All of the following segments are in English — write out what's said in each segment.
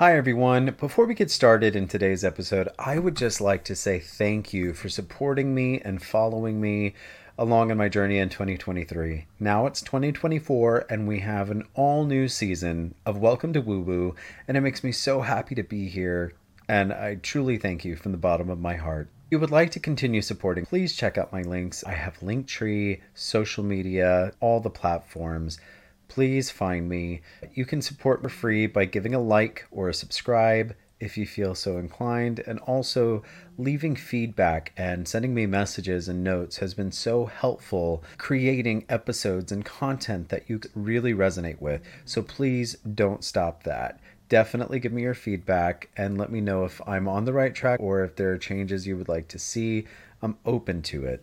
Hi everyone, before we get started in today's episode, I would just like to say thank you for supporting me and following me along in my journey in 2023. Now it's 2024 and we have an all new season of Welcome to Woo Woo, and it makes me so happy to be here, and I truly thank you from the bottom of my heart. If you would like to continue supporting, please check out my links. I have Linktree, social media, all the platforms. Please find me. You can support for free by giving a like or a subscribe if you feel so inclined, and also leaving feedback and sending me messages and notes has been so helpful creating episodes and content that you really resonate with. So please don't stop that. Definitely give me your feedback and let me know if I'm on the right track or if there are changes you would like to see. I'm open to it.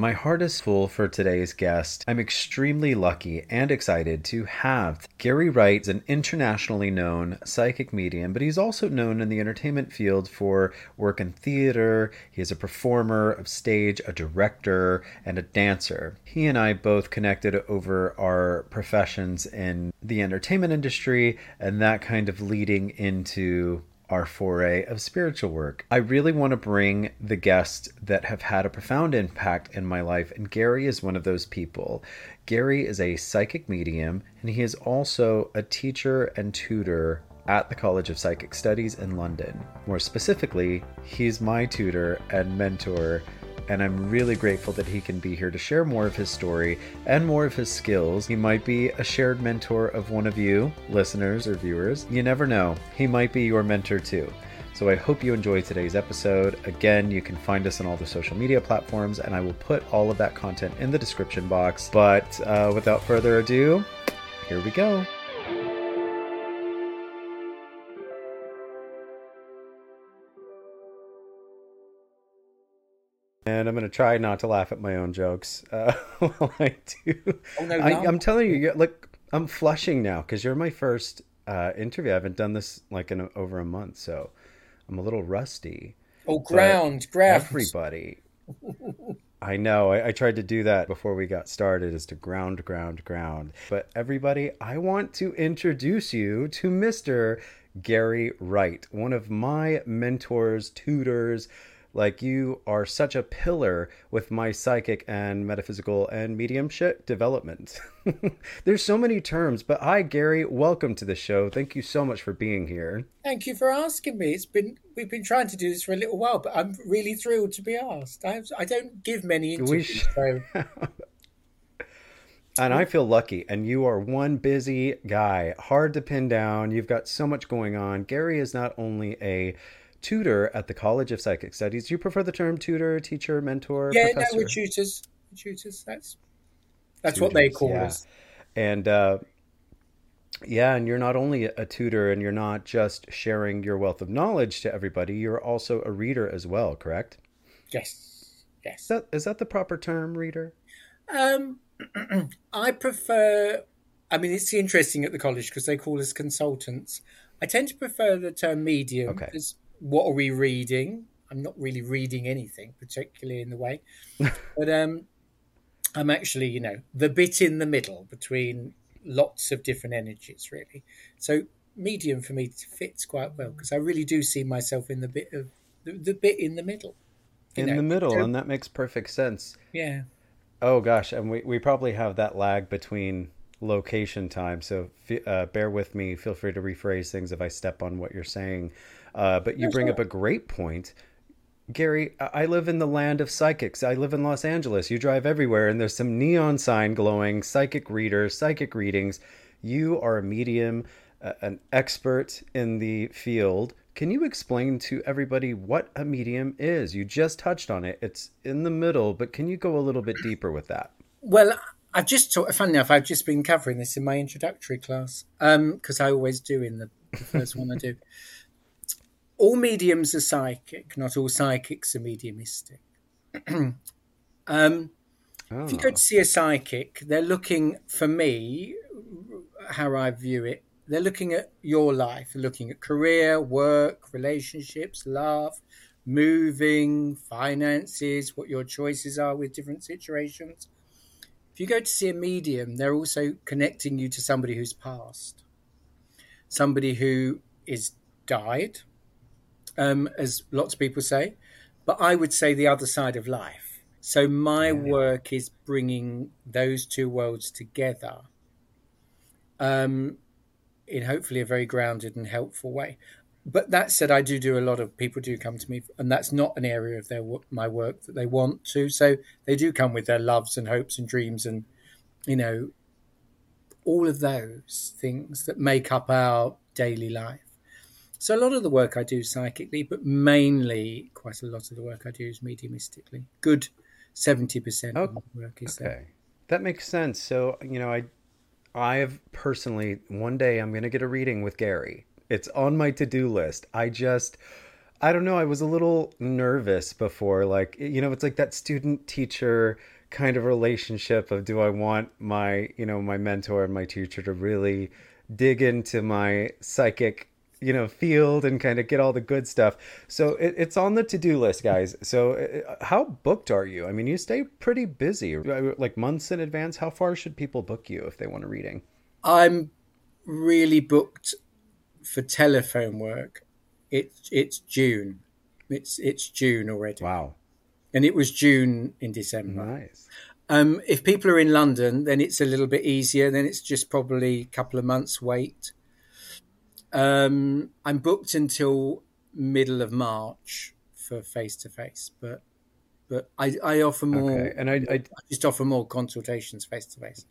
My heart is full for today's guest. I'm extremely lucky and excited to have Gary Wright, an internationally known psychic medium, but he's also known in the entertainment field for work in theater. He is a performer of stage, a director, and a dancer. He and I both connected over our professions in the entertainment industry, and that kind of leading into our foray of spiritual work. I really want to bring the guests that have had a profound impact in my life, and Gary is one of those people. Gary is a psychic medium, and he is also a teacher and tutor at the College of Psychic Studies in London. More specifically, he's my tutor and mentor, and I'm really grateful that he can be here to share more of his story and more of his skills. He might be a shared mentor of one of you, listeners or viewers. You never know. He might be your mentor too. So I hope you enjoy today's episode. Again, you can find us on all the social media platforms, and I will put all of that content in the description box. But without further ado, here we go. And I'm going to try not to laugh at my own jokes while I do. Oh, no, no. I'm telling you, like, I'm flushing now because you're my first interview. I haven't done this like in over a month, so I'm a little rusty. Oh, ground. Everybody. I know. I tried to do that before we got started, is to ground. But everybody, I want to introduce you to Mr. Gary Wright, one of my mentors, tutors. Like, you are such a pillar with my psychic and metaphysical and mediumship development. There's so many terms, but hi, Gary. Welcome to the show. Thank you so much for being here. Thank you for asking me. We've been trying to do this for a little while, but I'm really thrilled to be asked. I don't give many interviews. And I feel lucky, and you are one busy guy, hard to pin down. You've got so much going on. Gary is not only a tutor at the College of Psychic Studies. Do you prefer the term tutor, teacher, mentor, professor? Yeah, no, we're tutors. That's tutors, what they call us. And and you're not only a tutor, and you're not just sharing your wealth of knowledge to everybody, you're also a reader as well, correct? Yes. Is that the proper term, reader? I prefer... I mean, it's interesting at the college because they call us consultants. I tend to prefer the term medium. Okay. Because what are we reading? I'm not really reading anything, particularly in the way. But I'm actually, the bit in the middle between lots of different energies, really. So medium for me fits quite well because I really do see myself in the bit in the middle. The middle, and that makes perfect sense. Yeah. Oh, gosh. And we probably have that lag between location time, so bear with me. Feel free to rephrase things if I step on what you're saying, but you bring up a great point, Gary. I live in the land of psychics. I live in Los Angeles. You drive everywhere and there's some neon sign glowing, psychic reader, psychic readings. You are a medium, an expert in the field. Can you explain to everybody what a medium is? You just touched on it. It's in the middle, but can you go a little bit deeper with that? Well, I've just been covering this in my introductory class, because I always do in the first one I do. All mediums are psychic. Not all psychics are mediumistic. If you go to see a psychic, they're looking, for me, how I view it, they're looking at your life. They're looking at career, work, relationships, love, moving, finances, what your choices are with different situations. If you go to see a medium, they're also connecting you to somebody who's passed, somebody who is died, as lots of people say, but I would say the other side of life. So my work is bringing those two worlds together in hopefully a very grounded and helpful way. But that said, I do a lot of people do come to me, and that's not an area of my work that they want to. So they do come with their loves and hopes and dreams and, you know, all of those things that make up our daily life. So a lot of the work I do psychically, but mainly quite a lot of the work I do is mediumistically. Good 70% of my work is there. That makes sense. So, you know, I've personally, one day I'm going to get a reading with Gary. It's on my to-do list. I don't know. I was a little nervous before. Like, you know, it's like that student-teacher kind of relationship of, do I want my, you know, my mentor and my teacher to really dig into my psychic, you know, field and kind of get all the good stuff? So it's on the to-do list, guys. So how booked are you? I mean, you stay pretty busy, like months in advance. How far should people book you if they want a reading? I'm really booked for telephone work. It's June. It's June already. Wow. And it was June in December. Nice. If people are in London, then it's a little bit easier. Then it's just probably a couple of months wait. I'm booked until middle of March for face-to-face, but I offer more, and I just offer more consultations face-to-face.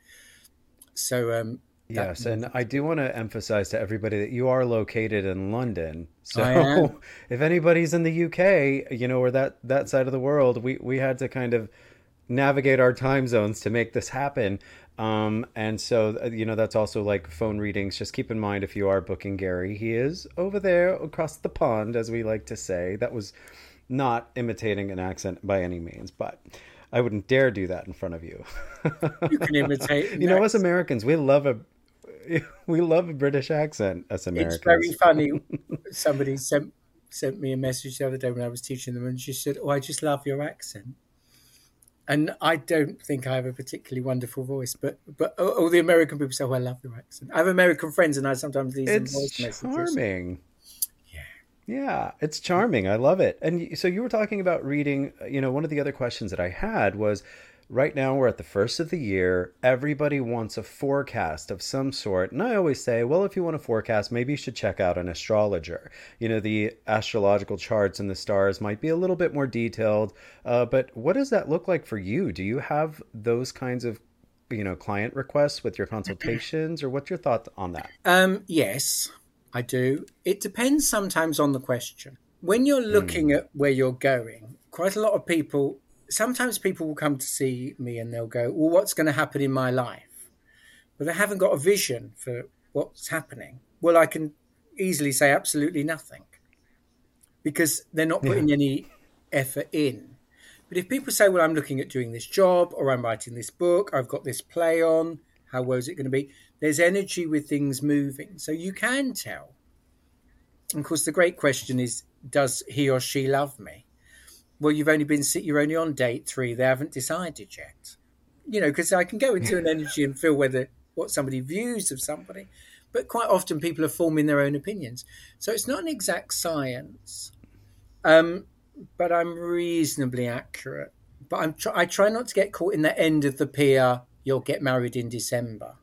So, yes, and I do want to emphasize to everybody that you are located in London. So if anybody's in the UK, you know, or that side of the world, we had to kind of navigate our time zones to make this happen. And so, you know, that's also like phone readings. Just keep in mind if you are booking Gary, he is over there across the pond, as we like to say. That was not imitating an accent by any means, but I wouldn't dare do that in front of you. You can imitate. You know, as Americans, we love a British accent as Americans. It's very funny. Somebody sent me a message the other day when I was teaching them, and she said, "Oh, I just love your accent." And I don't think I have a particularly wonderful voice, but all the American people say, "Oh, I love your accent." I have American friends, and I sometimes leave them voice messages. It's charming. Yeah, it's charming. I love it. And so you were talking about reading. You know, one of the other questions that I had was, right now we're at the first of the year. Everybody wants a forecast of some sort. And I always say, well, if you want a forecast, maybe you should check out an astrologer. You know, the astrological charts and the stars might be a little bit more detailed. But what does that look like for you? Do you have those kinds of, you know, client requests with your consultations, or what's your thought on that? Yes, I do. It depends sometimes on the question. When you're looking at where you're going, quite a lot of people, sometimes people will come to see me and they'll go, "Well, what's going to happen in my life?" But they haven't got a vision for what's happening. Well, I can easily say absolutely nothing, because they're not putting any effort in. But if people say, "Well, I'm looking at doing this job," or "I'm writing this book," "I've got this play on, how well is it going to be?" There's energy with things moving. So you can tell. And of course, the great question is, does he or she love me? Well, you're only on date 3. They haven't decided yet. You know, because I can go into an energy and feel what somebody views of somebody. But quite often people are forming their own opinions. So it's not an exact science. But I'm reasonably accurate. But I try not to get caught in the end of the pier, "You'll get married in December."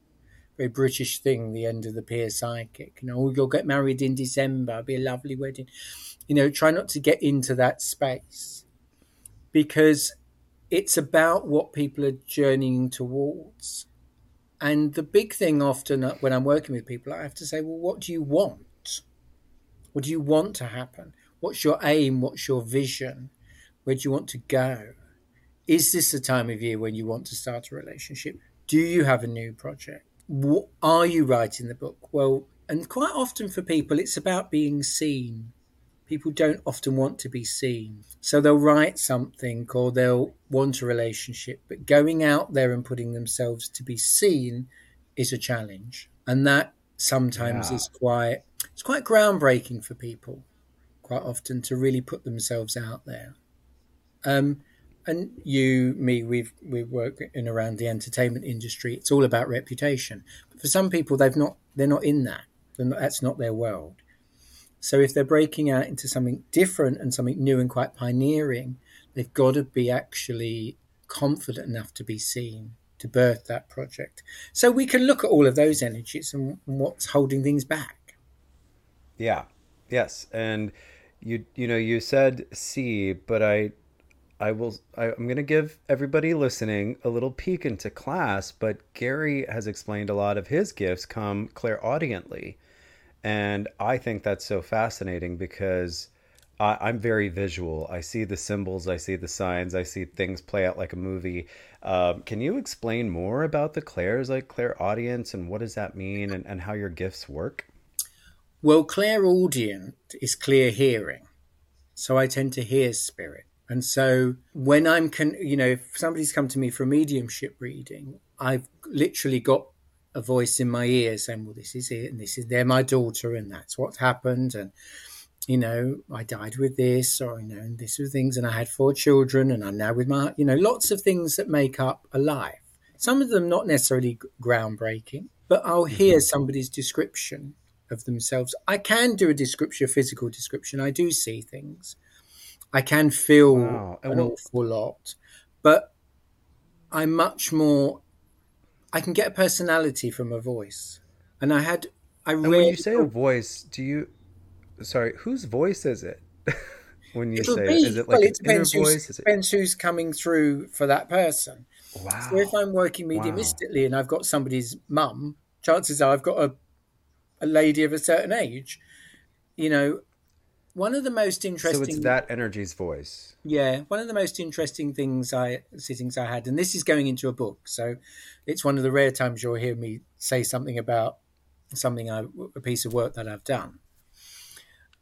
Very British thing, the end of the pier psychic. You know, "Oh, you'll get married in December. It'll be a lovely wedding." You know, try not to get into that space, because it's about what people are journeying towards. And the big thing often when I'm working with people, I have to say, well, what do you want? What do you want to happen? What's your aim? What's your vision? Where do you want to go? Is this the time of year when you want to start a relationship? Do you have a new project? Are you writing the book? Well, and quite often for people, it's about being seen. People don't often want to be seen. So they'll write something or they'll want a relationship. But going out there and putting themselves to be seen is a challenge. And that sometimes is quite groundbreaking for people, quite often, to really put themselves out there. And you, me, we work in around the entertainment industry. It's all about reputation. But for some people, they're not in that. That's not their world. So if they're breaking out into something different and something new and quite pioneering, they've got to be actually confident enough to be seen, to birth that project. So we can look at all of those energies and what's holding things back. Yeah. Yes. And you said see, but I'm going to give everybody listening a little peek into class, but Gary has explained a lot of his gifts come clairaudiently. And I think that's so fascinating because I'm very visual. I see the symbols, I see the signs, I see things play out like a movie. Can you explain more about the clairs, like clairaudience, and what does that mean and how your gifts work? Well, clairaudient is clear hearing. So I tend to hear spirit. And so when if somebody's come to me for a mediumship reading, I've literally got a voice in my ear saying, well, this is it, and they're my daughter, and that's what happened, and I died with this, or and this were things, and I had 4 children, and I'm now with my lots of things that make up a life. Some of them not necessarily groundbreaking, but I'll hear somebody's description of themselves. I can do a physical description. I do see things. I can feel an awful lot, but I can get a personality from a voice. And when you say a voice, whose voice is it? When you say it, is it like an inner voice? It depends who's coming through for that person. Wow. So if I'm working mediumistically and I've got somebody's mum, chances are I've got a lady of a certain age. One of the most interesting... So it's that energy's voice. Yeah. One of the most interesting sittings I had, and this is going into a book, so it's one of the rare times you'll hear me say something about a piece of work that I've done.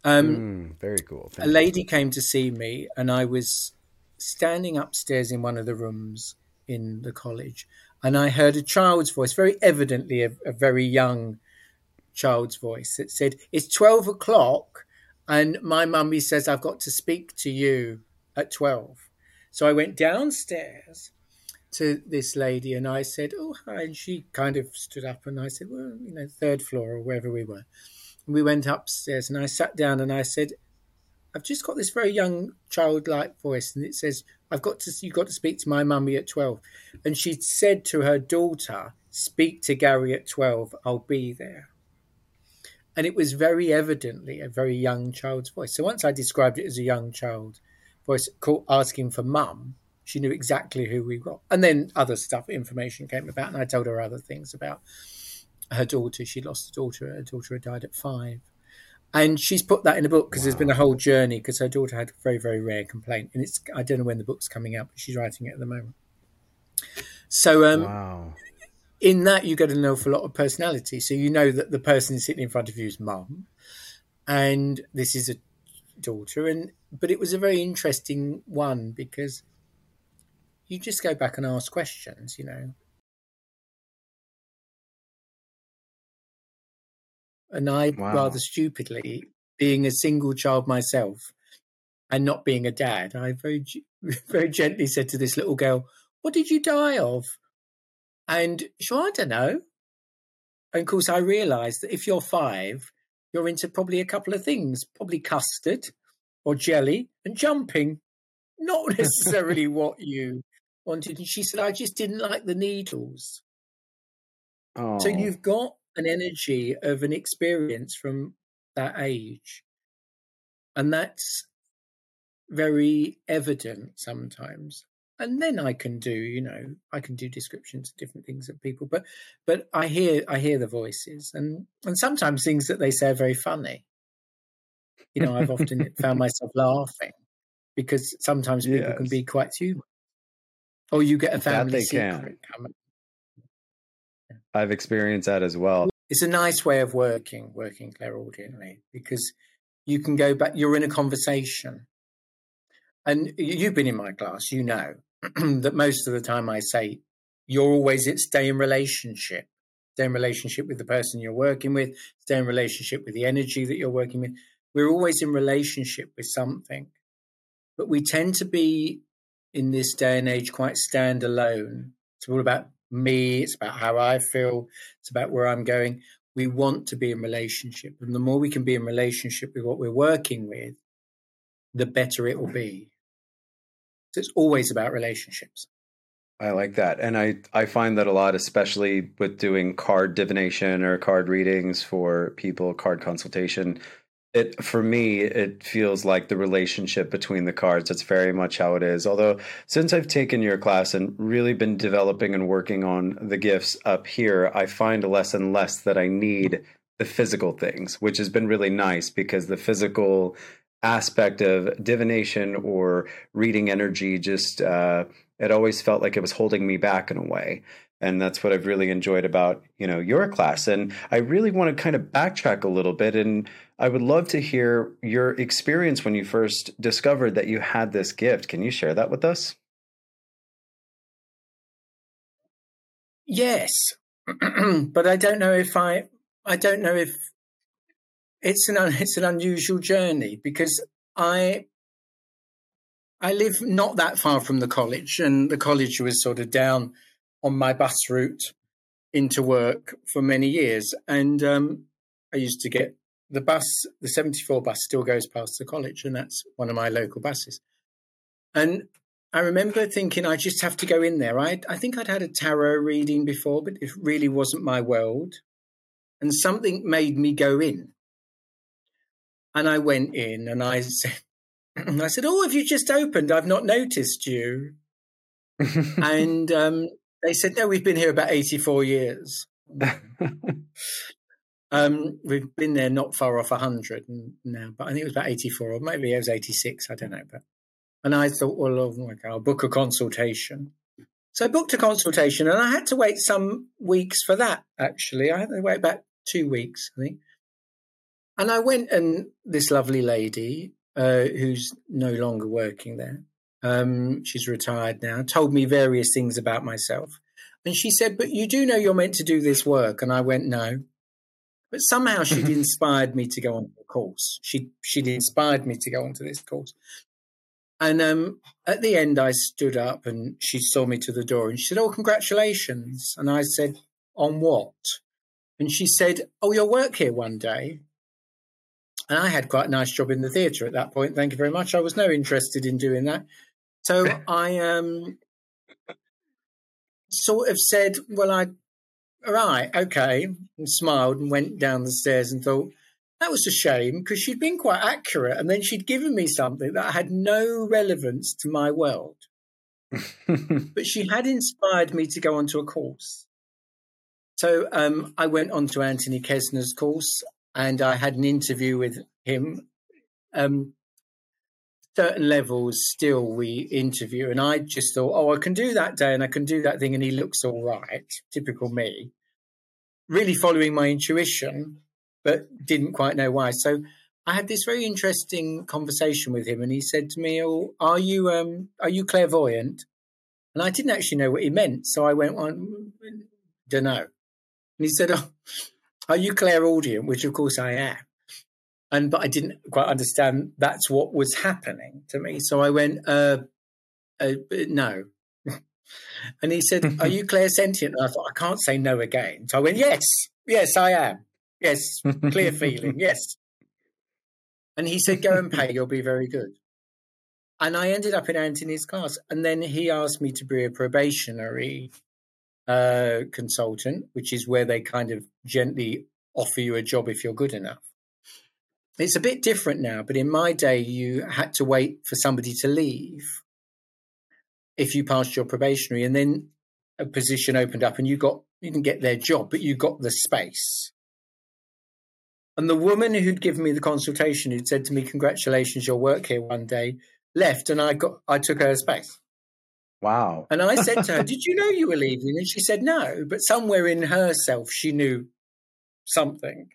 Very cool. Thank a lady you. Came to see me, and I was standing upstairs in one of the rooms in the college, and I heard a child's voice, very evidently a very young child's voice, that said, it's 12 o'clock, and my mummy says, I've got to speak to you at 12. So I went downstairs to this lady and I said, oh, hi. And she kind of stood up and I said, well, third floor or wherever we were. And we went upstairs and I sat down and I said, I've just got this very young childlike voice and it says, you've got to speak to my mummy at 12. And she said to her daughter, speak to Gary at 12. I'll be there. And it was very evidently a very young child's voice. So once I described it as a young child voice asking for mum, she knew exactly who we were. And then other information came about, and I told her other things about her daughter. She lost a daughter. Her daughter had died at 5. And she's put that in a book because there's been a whole journey because her daughter had a very, very rare complaint. And I don't know when the book's coming out, but she's writing it at the moment. So... In that, you get an awful lot of personality. So you know that the person sitting in front of you is mum, and this is a daughter. But it was a very interesting one because you just go back and ask questions, And I, rather stupidly, being a single child myself and not being a dad, I very, very gently said to this little girl, what did you die of? And sure, I don't know. And of course, I realised that if you're 5, you're into probably a couple of things, probably custard or jelly and jumping, not necessarily what you wanted. And she said, I just didn't like the needles. Oh. So you've got an energy of an experience from that age. And that's very evident sometimes. And then I can do, I can do descriptions of different things of people, but I hear the voices and sometimes things that they say are very funny. I've often found myself laughing because sometimes people can be quite humorous. Or you get a family secret. I've experienced that as well. It's a nice way of working clairaudiently, because you can go back, you're in a conversation. And you've been in my class, that most of the time I say, you're always stay in relationship. Stay in relationship with the person you're working with. Stay in relationship with the energy that you're working with. We're always in relationship with something. But we tend to be, in this day and age, quite standalone. It's all about me. It's about how I feel. It's about where I'm going. we want to be in relationship. And the more we can be in relationship with what we're working with, the better it will be. So it's always about relationships. I like that. And I find that a lot, especially with doing card divination or card readings for people, card consultation. For me, it feels like the relationship between the cards. That's very much how it is. Although since I've taken your class and really been developing and working on the gifts up here, I find less and less that I need the physical things, which has been really nice because the physical aspect of divination or reading energy just it always felt like it was holding me back in a way. And that's what I've really enjoyed about, your class. And I really want to kind of backtrack a little bit. And I would love to hear your experience when you first discovered that you had this gift. Can you share that with us? Yes, but I don't know if it's an unusual journey, because I live not that far from the college, and the college was sort of down on my bus route into work for many years. And I used to get the bus, the 74 bus still goes past the college, and that's one of my local buses. And I remember thinking, I just have to go in there. I think I'd had a tarot reading before, but it really wasn't my world. And something made me go in. And I went in and I said, oh, have you just opened? I've not noticed you. And they said, no, we've been here about 84 years. We've been there not far off 100 now, but I think it was about 84, or maybe it was 86, I don't know. And I thought, well, oh my God, I'll book a consultation. So I booked a consultation, and I had to wait some weeks for that, actually. I had to wait about 2 weeks, I think. And I went, and this lovely lady, who's no longer working there, she's retired now, told me various things about myself. And she said, but you do know you're meant to do this work. And I went, no. But somehow she'd inspired me to go on the course. She'd inspired me to go onto this course. And at the end, I stood up and she saw me to the door and she said, oh, congratulations. And I said, on what? And she said, oh, you'll work here one day. And I had quite a nice job in the theatre at that point. Thank you very much. I was no interested in doing that. So I sort of said, well, all right, okay, and smiled and went down the stairs and thought, that was a shame because she'd been quite accurate and then she'd given me something that had no relevance to my world. But she had inspired me to go onto a course. So I went on to Anthony Kessner's course and I had an interview with him. Certain levels still we interview. And I just thought, oh, I can do that day and I can do that thing. And he looks all right. Typical me. Really following my intuition, but didn't quite know why. So I had this very interesting conversation with him. And he said to me, oh, are you clairvoyant? And I didn't actually know what he meant. So I went on, don't know. And he said, oh, are you clairaudient? Which of course I am. But I didn't quite understand that's what was happening to me. So I went, no. And he said, are you clairsentient? And I thought, I can't say no again. So I went, yes, I am. Yes, clear feeling, yes. And he said, go and pay, you'll be very good. And I ended up in Anthony's class. And then he asked me to be a probationary consultant, which is where they kind of gently offer you a job if you're good enough. It's a bit different now, but in my day, you had to wait for somebody to leave if you passed your probationary, and then a position opened up and you didn't get their job, but you got the space. And the woman who'd given me the consultation, who'd said to me, congratulations, you'll work here one day, left, and I took her space. Wow. And I said to her, did you know you were leaving? And she said, no, but somewhere in herself, she knew something.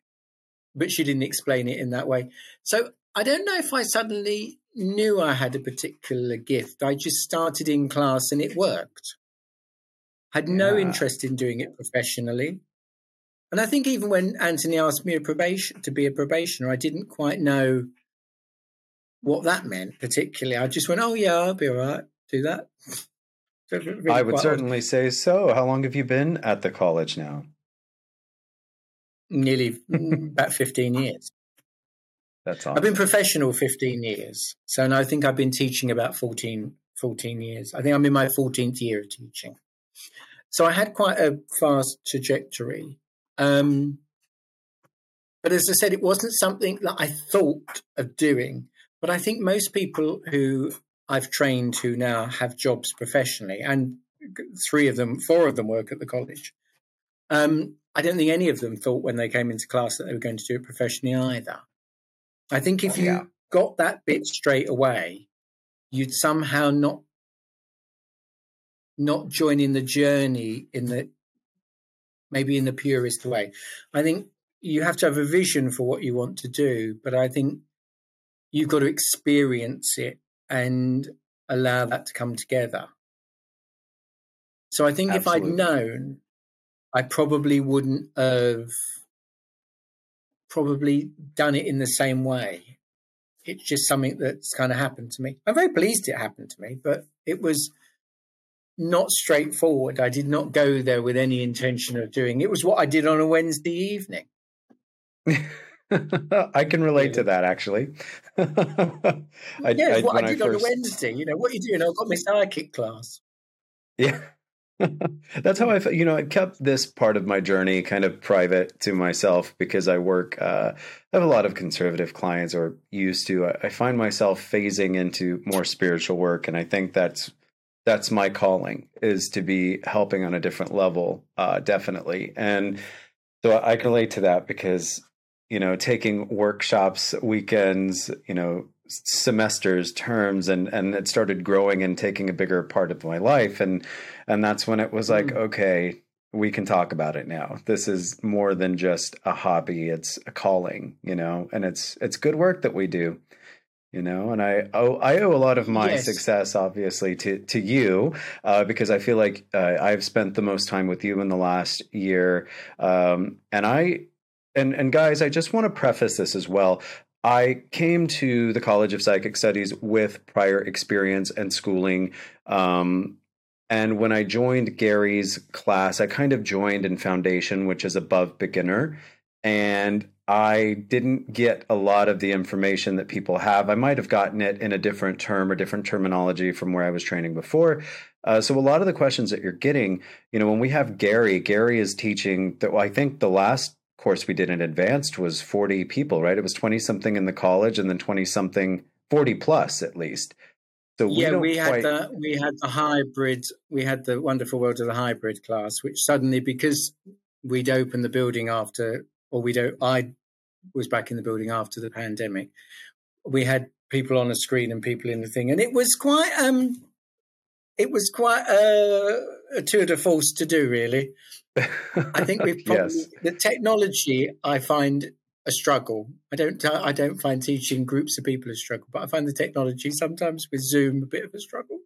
But she didn't explain it in that way. So I don't know if I suddenly knew I had a particular gift. I just started in class and it worked. Had no interest in doing it professionally. And I think even when Anthony asked me to be a probationer, I didn't quite know what that meant particularly. I just went, oh, yeah, I'll be all right. Do that. Really I would certainly say so. How long have you been at the college now? nearly about 15 years. That's awesome. I've been professional 15 years. So, and I think I've been teaching about 14 years. I think I'm in my 14th year of teaching. So I had quite a fast trajectory. But as I said, it wasn't something that I thought of doing. But I think most people who I've trained who now have jobs professionally, and four of them work at the college. I don't think any of them thought when they came into class that they were going to do it professionally either. I think if you got that bit straight away, you'd somehow not join in the journey maybe in the purest way. I think you have to have a vision for what you want to do, but I think you've got to experience it and allow that to come together. So I think Absolutely. If I'd known, I probably wouldn't have done it in the same way. It's just something that's kind of happened to me. I'm very pleased it happened to me, but it was not straightforward. I did not go there with any intention of doing it. It was what I did on a Wednesday evening. I can relate to that, actually. On a Wednesday. You know, what are you doing? I've got my psychic class. Yeah. That's how I felt. You know, I kept this part of my journey kind of private to myself because I work, I have a lot of conservative clients or used to. I find myself phasing into more spiritual work. And I think that's my calling, is to be helping on a different level, definitely. And so I can relate to that because, you know, taking workshops, weekends, you know, semesters, terms, and it started growing and taking a bigger part of my life. And that's when it was like, okay, we can talk about it now. This is more than just a hobby. It's a calling, you know, and it's good work that we do, you know, and I owe a lot of my success, obviously, to you, because I feel like I've spent the most time with you in the last year. And guys, I just want to preface this as well. I came to the College of Psychic Studies with prior experience and schooling. And when I joined Gary's class, I kind of joined in foundation, which is above beginner. And I didn't get a lot of the information that people have. I might have gotten it in a different term or different terminology from where I was training before. So a lot of the questions that you're getting, you know, when we have Gary is teaching, I think the last course we did in advanced was 40 people, right? It was 20 something in the college and then 20 something, 40 plus at least. So we had the wonderful world of the hybrid class, which suddenly, because we'd opened the building I was back in the building after the pandemic. We had people on a screen and people in the thing. And it was quite a tour de force to do, really. I think we've probably the technology. I find a struggle. I don't find teaching groups of people a struggle, but I find the technology sometimes with Zoom a bit of a struggle.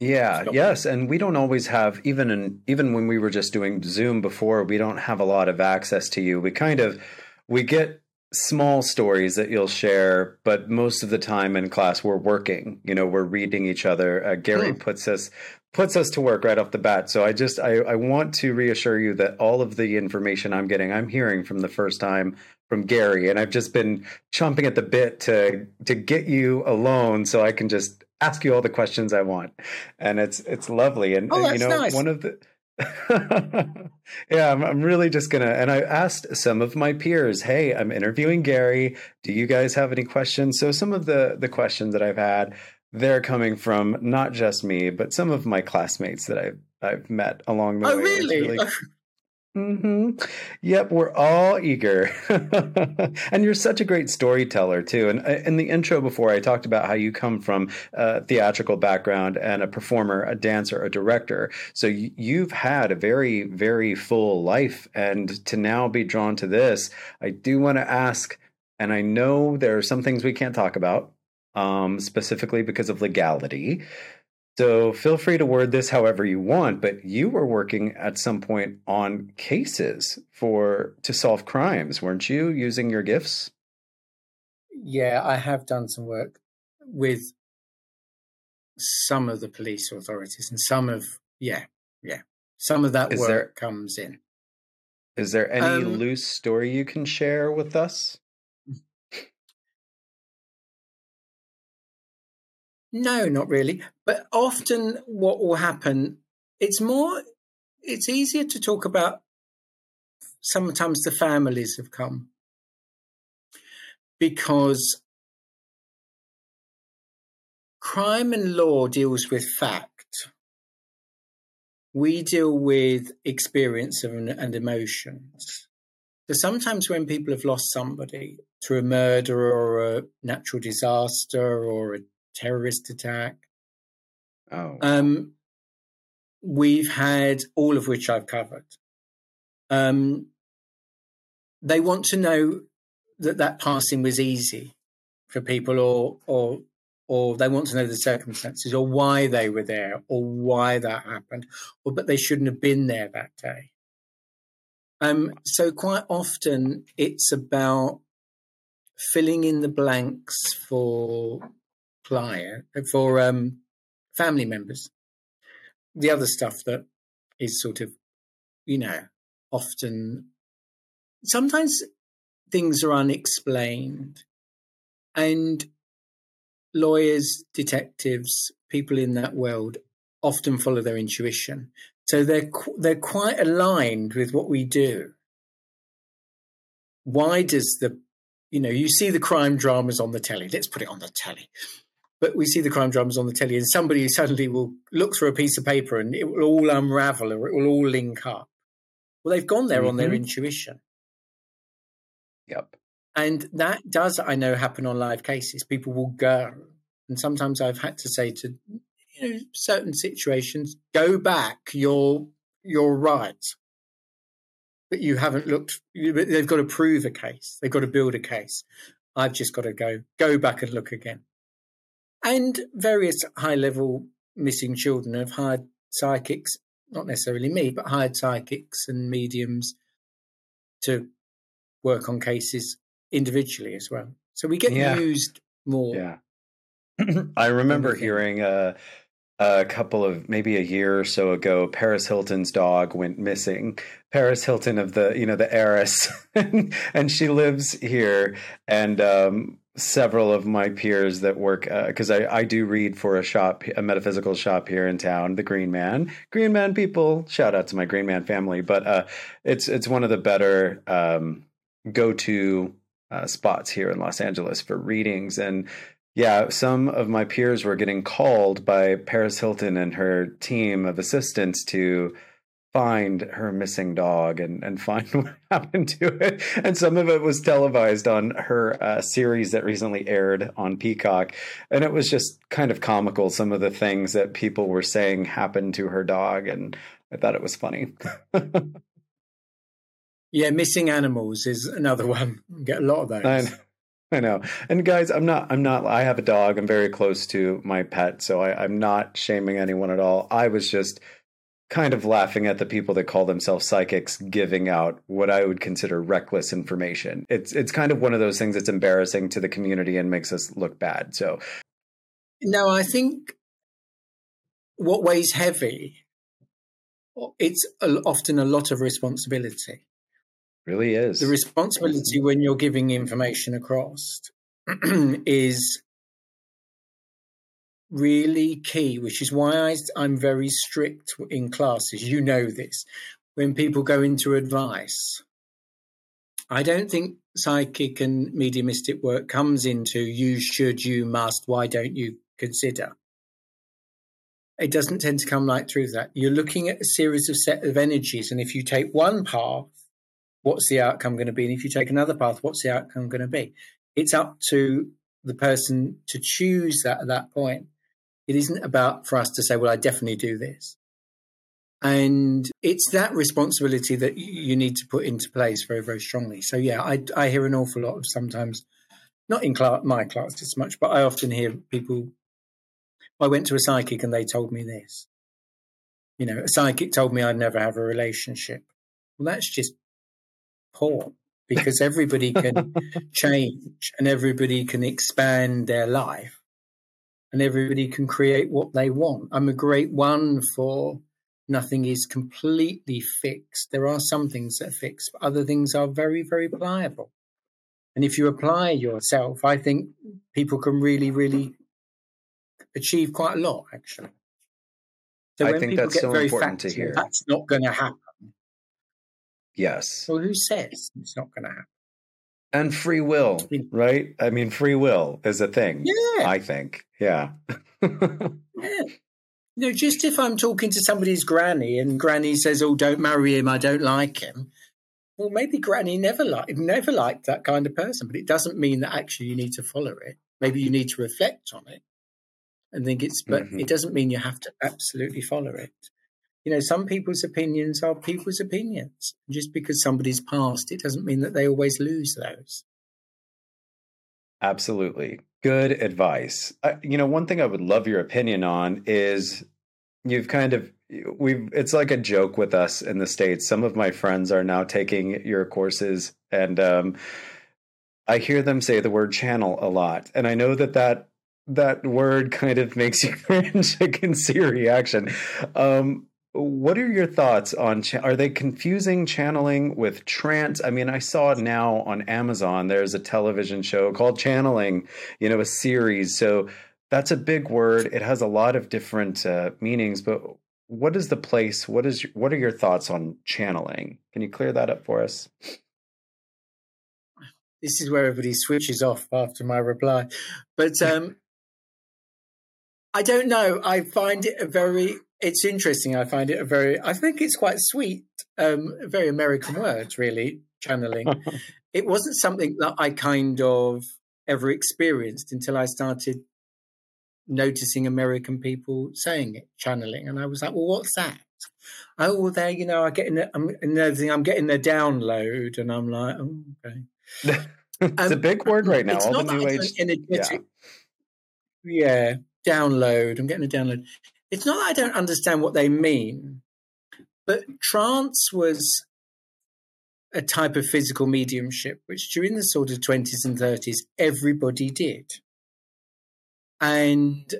Yeah. Yes. And we don't always have, even when we were just doing Zoom before, we don't have a lot of access to you. We get small stories that you'll share, but most of the time in class, we're working, you know, we're reading each other. Gary puts us to work right off the bat. So I want to reassure you that all of the information I'm hearing from the first time from Gary, and I've just been chomping at the bit to get you alone so I can just ask you all the questions I want. And it's lovely. And that's nice. One of the I'm really just gonna, and I asked some of my peers, hey, I'm interviewing Gary. Do you guys have any questions? So some of the questions that I've had, they're coming from not just me, but some of my classmates that I've met along the way. Oh, really? Mm-hmm. Yep, we're all eager. And you're such a great storyteller, too. And in the intro before, I talked about how you come from a theatrical background and a performer, a dancer, a director. So you've had a very, very full life. And to now be drawn to this, I do want to ask, and I know there are some things we can't talk about, specifically because of legality. So feel free to word this however you want, but you were working at some point on cases to solve crimes, weren't you, using your gifts? Yeah, I have done some work with some of the police authorities and some of that work comes in. Is there any loose story you can share with us? No, not really. But often what will happen, it's easier to talk about sometimes the families have come. Because crime and law deals with fact. We deal with experience and emotions. So sometimes when people have lost somebody through a murder or a natural disaster or a terrorist attack. Oh. We've had all of which I've covered. They want to know that passing was easy for people, or they want to know the circumstances, or why they were there, or why that happened, or but they shouldn't have been there that day. So quite often it's about filling in the blanks for family members. The other stuff that is sort of, often, sometimes things are unexplained, and lawyers, detectives, people in that world often follow their intuition, so they're quite aligned with what we do. Why does you see the crime dramas on the telly? Let's put it on the telly. But we see the crime dramas on the telly, and somebody suddenly will look through a piece of paper and it will all unravel or it will all link up. Well, they've gone there on their intuition. Yep. And that does, I know, happen on live cases. People will go. And sometimes I've had to say to certain situations, go back, you're right. But you haven't looked, they've got to prove a case. They've got to build a case. I've just got to go back and look again. And various high-level missing children have hired psychics, not necessarily me, but hired psychics and mediums to work on cases individually as well. So we get used more. Yeah, I remember hearing a couple of, maybe a year or so ago, Paris Hilton's dog went missing. Paris Hilton of the heiress, and she lives here. And several of my peers that work, because I do read for a metaphysical shop here in town, the Green Man people. Shout out to my Green Man family, but it's one of the better go-to spots here in Los Angeles for readings. And yeah, some of my peers were getting called by Paris Hilton and her team of assistants to find her missing dog and find what happened to it. And some of it was televised on her series that recently aired on Peacock. And it was just kind of comical, some of the things that people were saying happened to her dog. And I thought it was funny. Yeah, missing animals is another one. You get a lot of those. I know. And guys, I'm not, I have a dog. I'm very close to my pet. So I'm not shaming anyone at all. I was just kind of laughing at the people that call themselves psychics giving out what I would consider reckless information. It's kind of one of those things that's embarrassing to the community and makes us look bad. So now I think what weighs heavy, it's often a lot of responsibility. Really is. The responsibility when you're giving information across is really key, which is why I'm very strict in classes. You know this. When people go into advice, I don't think psychic and mediumistic work comes into you should, you must, why don't you consider. It doesn't tend to come right through that. You're looking at a series of set of energies, and if you take one path, what's the outcome going to be? And if you take another path, what's the outcome going to be? It's up to the person to choose that at that point. It isn't about for us to say, well, I definitely do this. And it's that responsibility that you need to put into place very, very strongly. So, yeah, I hear an awful lot of sometimes, not in my class as much, but I often hear people, I went to a psychic and they told me this. A psychic told me I'd never have a relationship. Well, that's just poor, because everybody can change and everybody can expand their life and everybody can create what they want. I'm a great one for nothing is completely fixed. There are some things that are fixed, but other things are very, very pliable. And if you apply yourself, I think people can really, really achieve quite a lot, actually. So I think that's so important to hear. That's not going to happen. Yes. Well, who says it's not going to happen? And free will, right? I mean, free will is a thing, yeah. I think. Yeah. Yeah. No, just if I'm talking to somebody's granny and granny says, oh, don't marry him, I don't like him. Well, maybe granny never liked that kind of person, but it doesn't mean that actually you need to follow it. Maybe you need to reflect on it and think it's, but it doesn't mean you have to absolutely follow it. You know, some people's opinions are people's opinions. Just because somebody's passed, it doesn't mean that they always lose those. Absolutely. Good advice. You know, one thing I would love your opinion on is it's like a joke with us in the States. Some of my friends are now taking your courses, and I hear them say the word channel a lot. And I know that word kind of makes you cringe. I can see your reaction. What are your thoughts on, are they confusing channeling with trance? I mean, I saw now on Amazon, there's a television show called Channeling, you know, a series. So that's a big word. It has a lot of different meanings, but what is the place? What are your thoughts on channeling? Can you clear that up for us? This is where everybody switches off after my reply, but I don't know. It's interesting. I think it's quite sweet, a very American word, really, channeling. It wasn't something that I kind of ever experienced until I started noticing American people saying it, channeling. And I was like, well, what's that? Oh, well, there, you know, I'm getting the download. And I'm like, oh, okay. It's a big word right now. It's all not the new age. Yeah, download. I'm getting a download. It's not that I don't understand what they mean, but trance was a type of physical mediumship, which during the sort of 20s and 30s, everybody did. And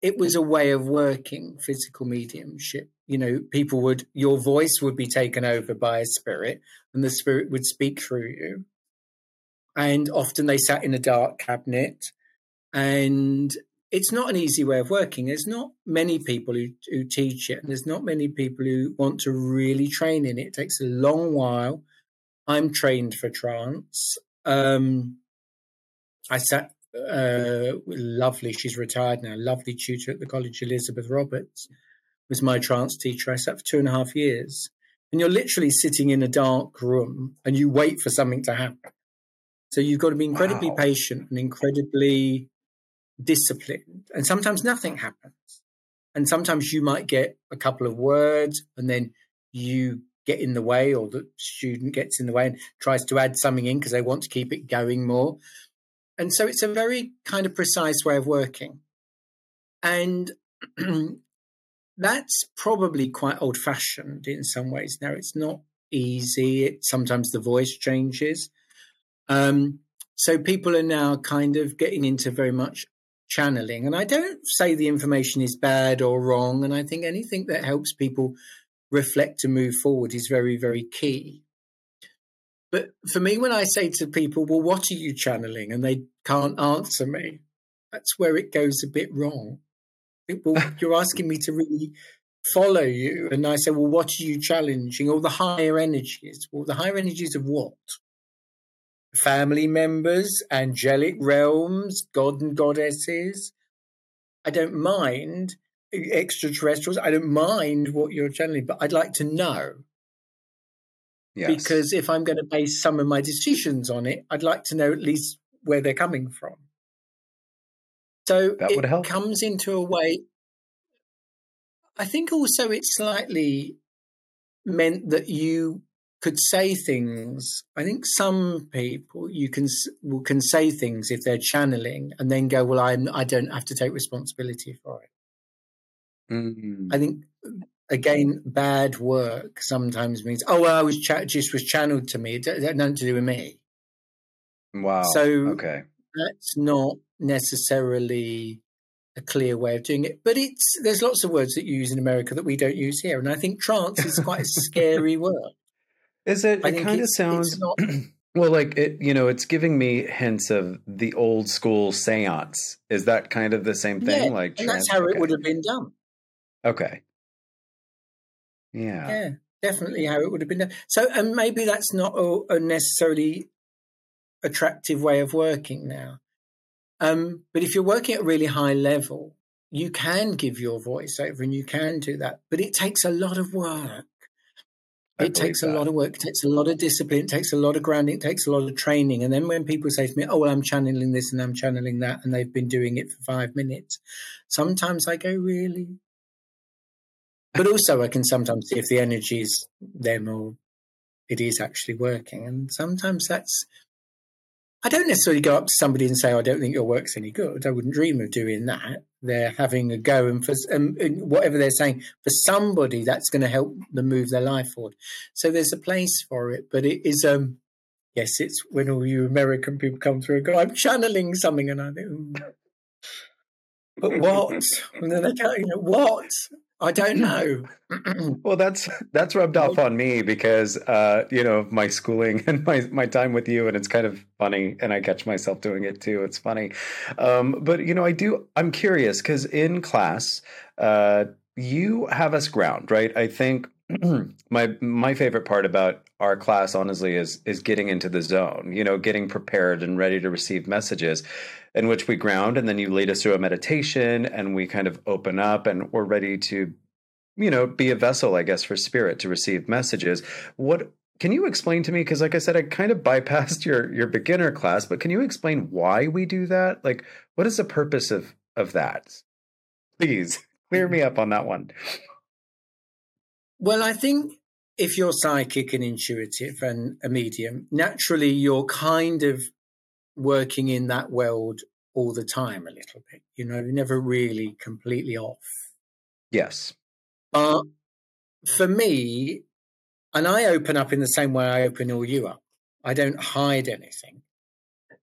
it was a way of working, physical mediumship. You know, your voice would be taken over by a spirit, and the spirit would speak through you. And often they sat in a dark cabinet, and it's not an easy way of working. There's not many people who teach it, and there's not many people who want to really train in it. It takes a long while. I'm trained for trance. I sat with lovely, she's retired now, lovely tutor at the college, Elizabeth Roberts, was my trance teacher. I sat for 2.5 years. And you're literally sitting in a dark room and you wait for something to happen. So you've got to be incredibly patient and incredibly disciplined, and sometimes nothing happens, and sometimes you might get a couple of words and then you get in the way, or the student gets in the way and tries to add something in because they want to keep it going more. And so it's a very kind of precise way of working, and that's probably quite old-fashioned in some ways now. It's not easy. Sometimes the voice changes, so people are now kind of getting into very much channeling. And I don't say the information is bad or wrong, and I think anything that helps people reflect and move forward is very, very key. But for me, when I say to people, well, what are you channeling, and they can't answer me, that's where it goes a bit wrong. You're asking me to really follow you, and I say, well, what are you challenging? All the higher energies. Well, the higher energies of what? Family members, angelic realms, god and goddesses. I don't mind extraterrestrials. I don't mind what you're channeling, but I'd like to know. Yes. Because if I'm going to base some of my decisions on it, I'd like to know at least where they're coming from. So that would help. It comes into a way. I think also it slightly meant that you could say things. I think some people can say things if they're channeling, and then go, "Well, I don't have to take responsibility for it." Mm-hmm. I think again, bad work sometimes means, "Oh, well, I was just was channeled to me. It had nothing to do with me." Wow. So okay, that's not necessarily a clear way of doing it. But it's, there's lots of words that you use in America that we don't use here. And I think trance is quite a scary word. Is it? It kind of sounds not, well, like it, you know, it's giving me hints of the old school seance. Is that kind of the same thing? Yeah, like, and that's how it would have been done. Okay. Yeah. Yeah, definitely how it would have been done. So, and maybe that's not a necessarily attractive way of working now. But if you're working at a really high level, you can give your voice over and you can do that. But it takes a lot of work. It takes a lot of work. It takes a lot of discipline. It takes a lot of grounding. It takes a lot of training. And then when people say to me, oh, well, I'm channeling this and I'm channeling that, and they've been doing it for 5 minutes, sometimes I go, really? But also I can sometimes see if the energy is them or it is actually working. And sometimes that's, I don't necessarily go up to somebody and say, oh, I don't think your work's any good. I wouldn't dream of doing that. They're having a go. And for and whatever they're saying, for somebody, that's going to help them move their life forward. So there's a place for it. But it is, yes, it's when all you American people come through and go, I'm channeling something. And I think, ooh. But what? And then they go, you know, what? I don't know. Well, that's rubbed off on me because, you know, my schooling and my time with you, and it's kind of funny, and I catch myself doing it too. It's funny. But, you know, I'm curious because in class, you have us ground, right? I think my favorite part about our class, honestly, is getting into the zone, you know, getting prepared and ready to receive messages, in which we ground, and then you lead us through a meditation and we kind of open up and we're ready to, you know, be a vessel, I guess, for spirit to receive messages. What can you explain to me? Because like I said, I kind of bypassed your beginner class, but can you explain why we do that? Like, what is the purpose of that? Please clear me up on that one. Well, I think if you're psychic and intuitive and a medium, naturally you're kind of working in that world all the time a little bit, you know, never really completely off. Yes. But for me, and I open up in the same way I open all you up. I don't hide anything.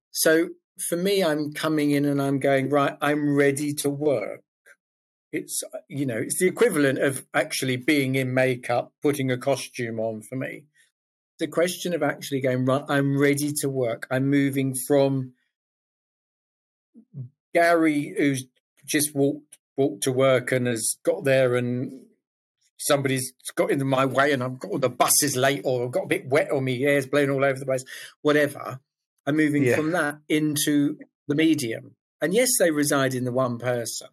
So for me, I'm coming in and I'm going, right, I'm ready to work. It's, you know, it's the equivalent of actually being in makeup, putting a costume on for me. The question of actually going, right, I'm ready to work. I'm moving from Gary, who's just walked to work and has got there and somebody's got in my way and I've got all the buses late or I've got a bit wet on me, hair's blown all over the place, whatever. I'm moving from that into the medium. And yes, they reside in the one person,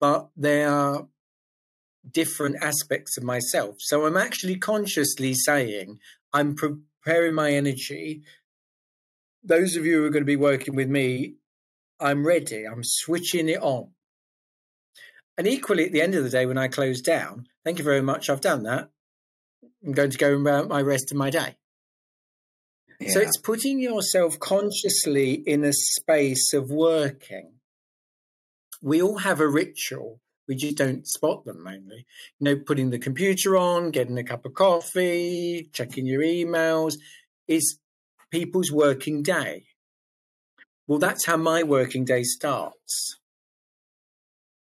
but they are different aspects of myself. So I'm actually consciously saying, I'm preparing my energy. Those of you who are going to be working with me, I'm ready. I'm switching it on. And equally, at the end of the day, when I close down, thank you very much, I've done that. I'm going to go about my rest of my day. Yeah. So it's putting yourself consciously in a space of working. We all have a ritual. We just don't spot them mainly. You know, putting the computer on, getting a cup of coffee, checking your emails is people's working day. Well, that's how my working day starts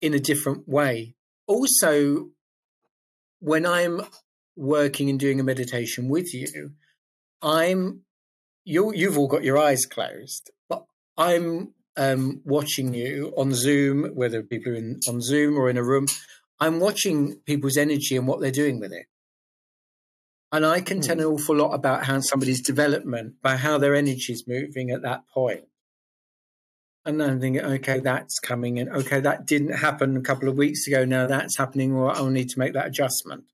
in a different way. Also, when I'm working and doing a meditation with you, you've all got your eyes closed, but I'm watching you on Zoom, whether people are on Zoom or in a room, I'm watching people's energy and what they're doing with it. And I can tell an awful lot about how somebody's development, by how their energy is moving at that point. And then I'm thinking, okay, that's coming in. Okay, that didn't happen a couple of weeks ago. Now that's happening. Or I'll need to make that adjustment.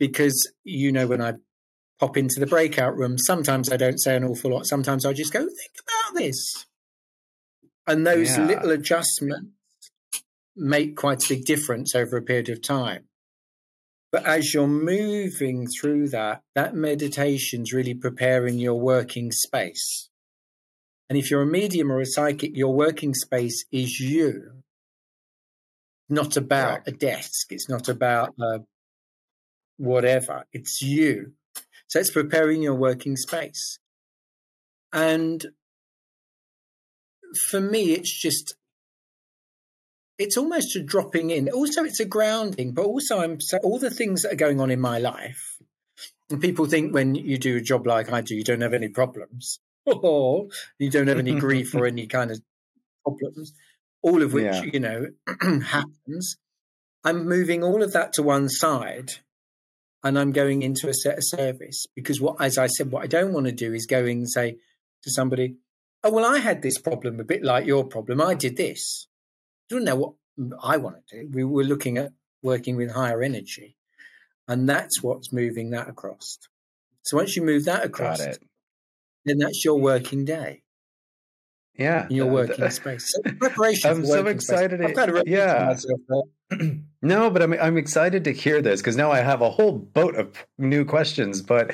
Because, you know, when I pop into the breakout room, sometimes I don't say an awful lot. Sometimes I just go, think about this. And those little adjustments make quite a big difference over a period of time. But as you're moving through that meditation's really preparing your working space. And if you're a medium or a psychic, your working space is you. Not about a desk. It's not about whatever. It's you. So it's preparing your working space. And for me, it's just It's almost a dropping in. Also, it's a grounding, but also all the things that are going on in my life. And people think when you do a job like I do, you don't have any problems. Or you don't have any grief or any kind of problems, all of which, you know, happens. I'm moving all of that to one side and I'm going into a set of service because as I said, what I don't want to do is go in and say to somebody, oh, well, I had this problem, a bit like your problem. I did this. I don't know what I want to do. We were looking at working with higher energy, and that's what's moving that across. So once you move that across, then that's your working day. Yeah. Your working space. So preparation. I'm so excited. No, but I'm excited to hear this because now I have a whole boat of new questions, but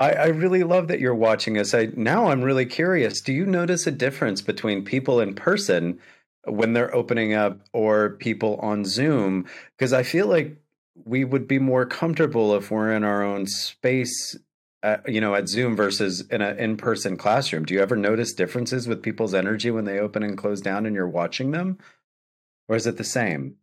I really love that you're watching us. Now I'm really curious. Do you notice a difference between people in person when they're opening up or people on Zoom? Because I feel like we would be more comfortable if we're in our own space, you know, at Zoom versus in an in-person classroom. Do you ever notice differences with people's energy when they open and close down and you're watching them? Or is it the same?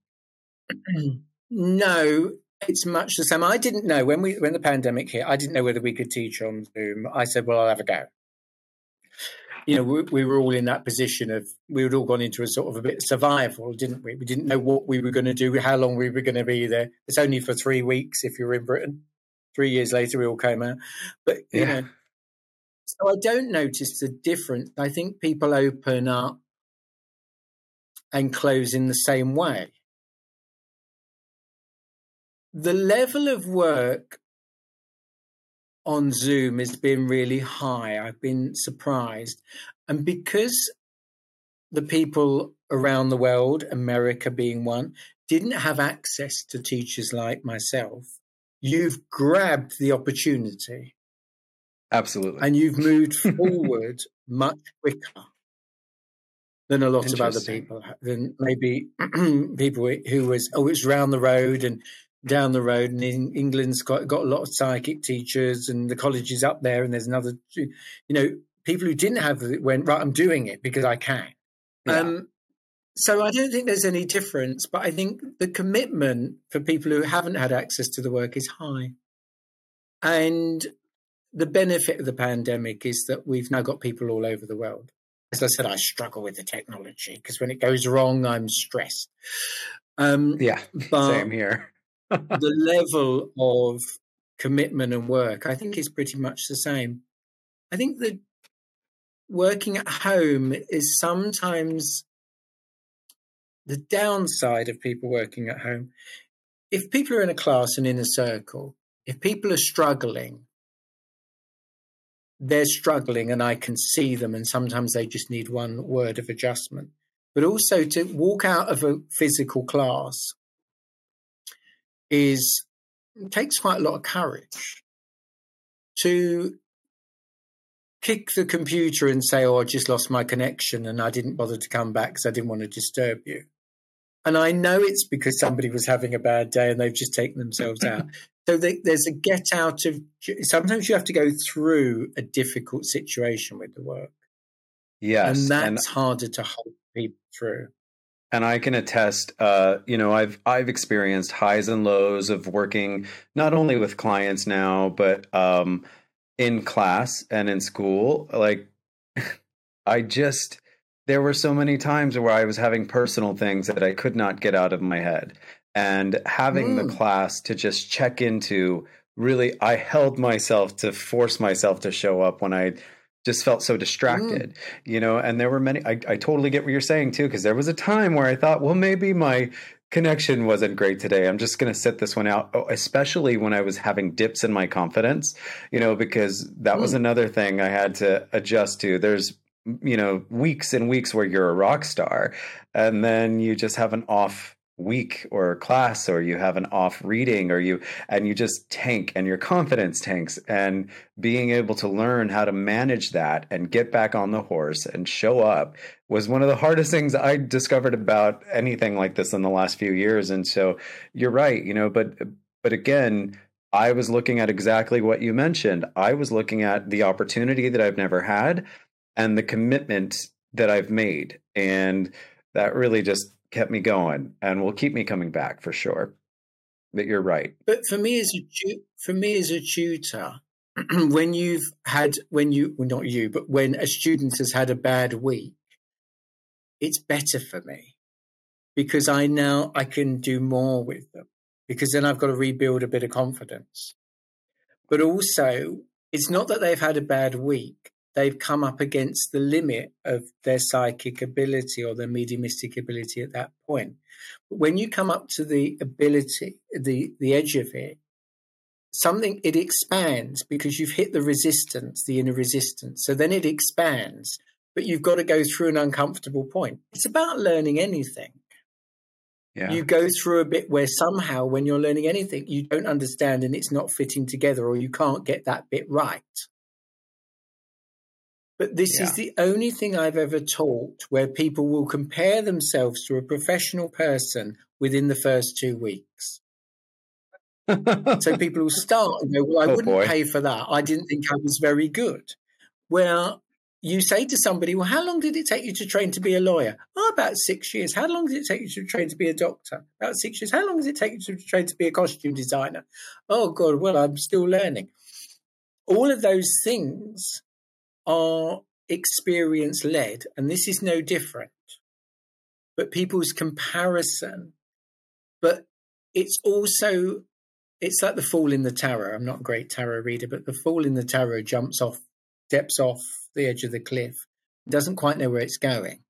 No, it's much the same. I didn't know when the pandemic hit, I didn't know whether we could teach on Zoom. I said, well, I'll have a go. You know, we were all in that position of, we had all gone into a sort of a bit of survival, didn't we? We didn't know what we were going to do, how long we were going to be there. It's only for 3 weeks if you're in Britain. 3 years later, we all came out. But, you know, so I don't notice the difference. I think people open up and close in the same way. The level of work on Zoom has been really high. I've been surprised. And because the people around the world, America being one, didn't have access to teachers like myself, you've grabbed the opportunity. Absolutely. And you've moved forward much quicker than a lot of other people, than maybe people who was, oh, it's round the road and down the road, and in England's got a lot of psychic teachers and the college is up there and there's another, you know, people who didn't have it went, right, I'm doing it because I can. Yeah. So I don't think there's any difference, but I think the commitment for people who haven't had access to the work is high. And the benefit of the pandemic is that we've now got people all over the world. As I said, I struggle with the technology because when it goes wrong, I'm stressed. Same here. The level of commitment and work, I think, is pretty much the same. I think that working at home is sometimes the downside of people working at home. If people are in a class and in a circle, if people are struggling, they're struggling and I can see them, and sometimes they just need one word of adjustment. But also to walk out of a physical class takes quite a lot of courage to kick the computer and say, oh, I just lost my connection and I didn't bother to come back because I didn't want to disturb you. And I know it's because somebody was having a bad day and they've just taken themselves out. So there's a get out of, sometimes you have to go through a difficult situation with the work. Yes. And that's harder to hold people through. And I can attest, you know, I've experienced highs and lows of working not only with clients now, but in class and in school. Like, there were so many times where I was having personal things that I could not get out of my head. And having the class to just check into, really, I held myself to force myself to show up when I just felt so distracted, you know, and there were many, I totally get what you're saying too, because there was a time where I thought, well, maybe my connection wasn't great today. I'm just going to sit this one out, especially when I was having dips in my confidence, you know, because that was another thing I had to adjust to. There's, you know, weeks and weeks where you're a rock star and then you just have an off week or class, or you have an off reading, or you just tank and your confidence tanks, and being able to learn how to manage that and get back on the horse and show up was one of the hardest things I discovered about anything like this in the last few years. And so you're right, you know, but again, I was looking at exactly what you mentioned. I was looking at the opportunity that I've never had and the commitment that I've made. And that really just kept me going and will keep me coming back for sure. But you're right. But for me as a tutor, when you've had when a student has had a bad week, it's better for me because I can do more with them, because then I've got to rebuild a bit of confidence. But also, it's not that they've had a bad week. They've come up against the limit of their psychic ability or their mediumistic ability at that point. But when you come up to the ability, the edge of it, it expands because you've hit the resistance, the inner resistance. So then it expands, but you've got to go through an uncomfortable point. It's about learning anything. Yeah. You go through a bit where somehow when you're learning anything, you don't understand and it's not fitting together, or you can't get that bit right. But this is the only thing I've ever taught where people will compare themselves to a professional person within the first 2 weeks. So people will start and go, well, I wouldn't pay for that. I didn't think I was very good. Well, you say to somebody, well, how long did it take you to train to be a lawyer? Oh, about 6 years. How long did it take you to train to be a doctor? About 6 years. How long does it take you to train to be a costume designer? Oh, God, well, I'm still learning. All of those things are experience-led, and this is no different. But people's comparison, but it's also, it's like the fool in the tarot. I'm not a great tarot reader, but the fool in the tarot steps off the edge of the cliff, doesn't quite know where it's going.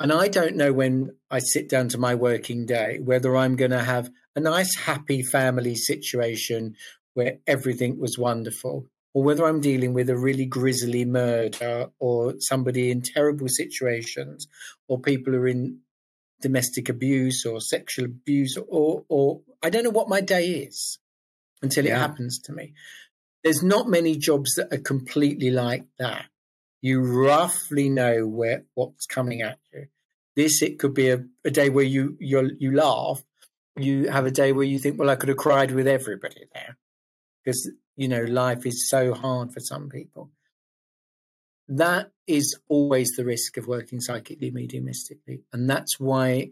And I don't know when I sit down to my working day whether I'm going to have a nice, happy family situation where everything was wonderful, or whether I'm dealing with a really grisly murder or somebody in terrible situations, or people who are in domestic abuse or sexual abuse, or I don't know what my day is until it happens to me. There's not many jobs that are completely like that. You roughly know what's coming at you. It could be a day where you laugh. You have a day where you think, well, I could have cried with everybody there, because life is so hard for some people. That is always the risk of working psychically, mediumistically. And that's why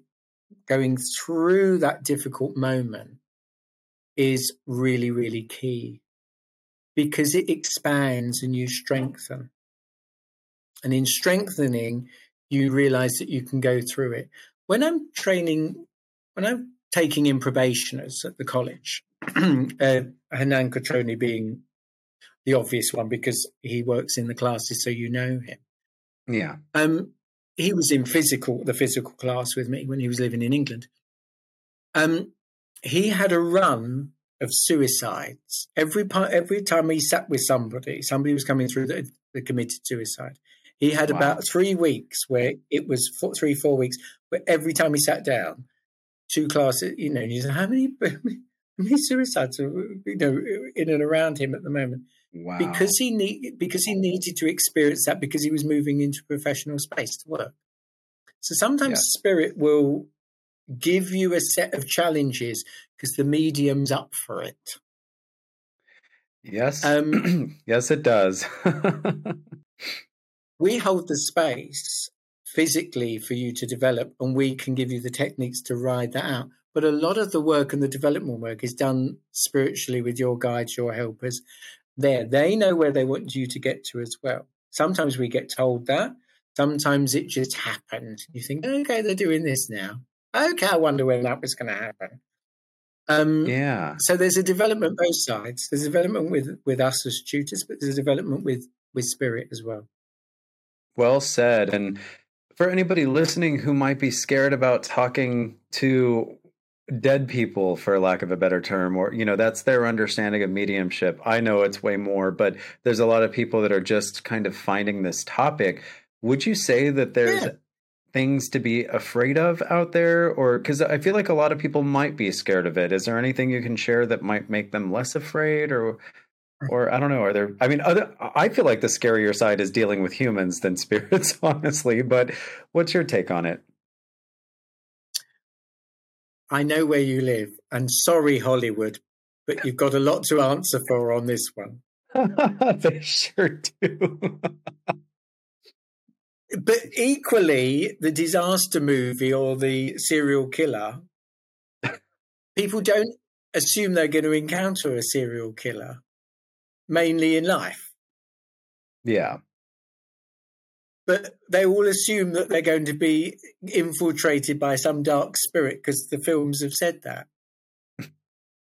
going through that difficult moment is really, really key, because it expands and you strengthen. And in strengthening, you realize that you can go through it. When I'm training, when I'm taking in probationers at the college, Hernan Cotroni being the obvious one because he works in the classes, so you know him. Yeah. He was in the physical class with me when he was living in England. He had a run of suicides. Every time he sat with somebody was coming through that committed suicide. He had about 3 weeks where it was 4 weeks, where every time he sat down, two classes, and he said, how many suicides are in and around him at the moment? Wow. Because he needed to experience that, because he was moving into professional space to work. So sometimes spirit will give you a set of challenges because the medium's up for it. Yes. Yes, it does. We hold the space physically for you to develop, and we can give you the techniques to ride that out. But a lot of the work and the development work is done spiritually with your guides, your helpers. They know where they want you to get to as well. Sometimes we get told that. Sometimes it just happens. You think, okay, they're doing this now. Okay, I wonder when that was going to happen. So there's a development both sides. There's a development with us as tutors, but there's a development with spirit as well. Well said. And for anybody listening who might be scared about talking to dead people, for lack of a better term, or, that's their understanding of mediumship. I know it's way more, but there's a lot of people that are just kind of finding this topic. Would you say that there's things to be afraid of out there? Or, because I feel like a lot of people might be scared of it. Is there anything you can share that might make them less afraid, or I don't know, I feel like the scarier side is dealing with humans than spirits, honestly, but what's your take on it? I know where you live, and sorry, Hollywood, but you've got a lot to answer for on this one. They sure do. But equally, the disaster movie or the serial killer, people don't assume they're going to encounter a serial killer, mainly in life. Yeah. But they all assume that they're going to be infiltrated by some dark spirit because the films have said that.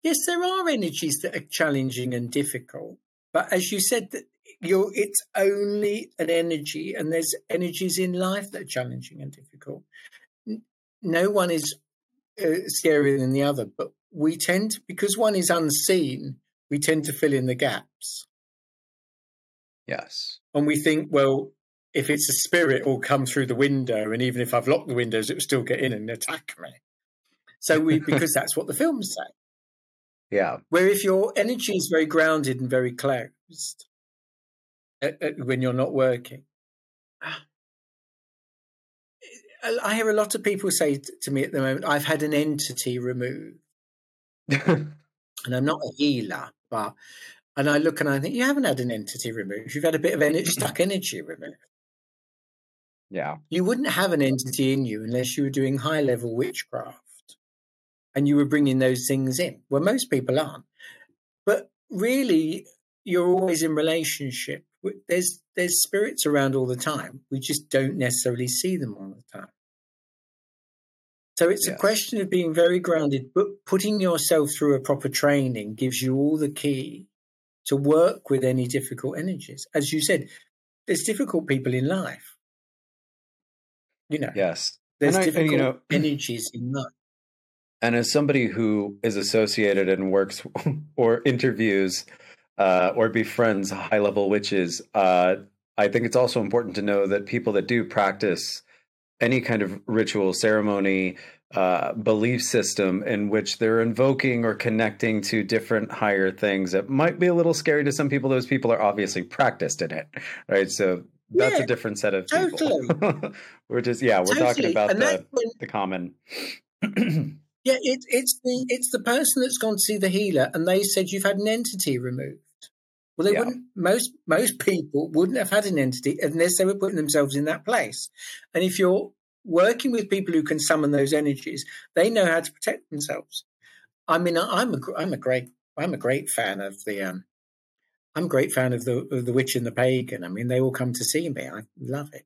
Yes, there are energies that are challenging and difficult. But as you said, it's only an energy, and there's energies in life that are challenging and difficult. No one is scarier than the other, but we tend to, because one is unseen, we tend to fill in the gaps. Yes. And we think, well, if it's a spirit, it'll come through the window, and even if I've locked the windows, it will still get in and attack me. So because that's what the films say. Yeah. Where if your energy is very grounded and very closed when you're not working. I hear a lot of people say to me at the moment, I've had an entity removed. And I'm not a healer, and I look and I think, you haven't had an entity removed. You've had a bit of stuck energy removed. Yeah. You wouldn't have an entity in you unless you were doing high-level witchcraft. And you were bringing those things in. Well, most people aren't. But really, you're always in relationship. There's spirits around all the time. We just don't necessarily see them all the time. So it's a question of being very grounded, but putting yourself through a proper training gives you all the key to work with any difficult energies. As you said, there's difficult people in life. You know, yes, there's difficult energies in life. And as somebody who is associated and works or interviews or befriends high-level witches, I think it's also important to know that people that do practice any kind of ritual, ceremony, belief system in which they're invoking or connecting to different higher things, it might be a little scary to some people. Those people are obviously practiced in it, right? So that's a different set of people. Totally. we're talking about the common. Yeah, it's the person that's gone to see the healer, and they said you've had an entity removed. Well, they wouldn't. Most people wouldn't have had an entity unless they were putting themselves in that place. And if you're working with people who can summon those energies, they know how to protect themselves. I mean, I'm a great fan of the witch and the pagan. I mean, they all come to see me. I love it.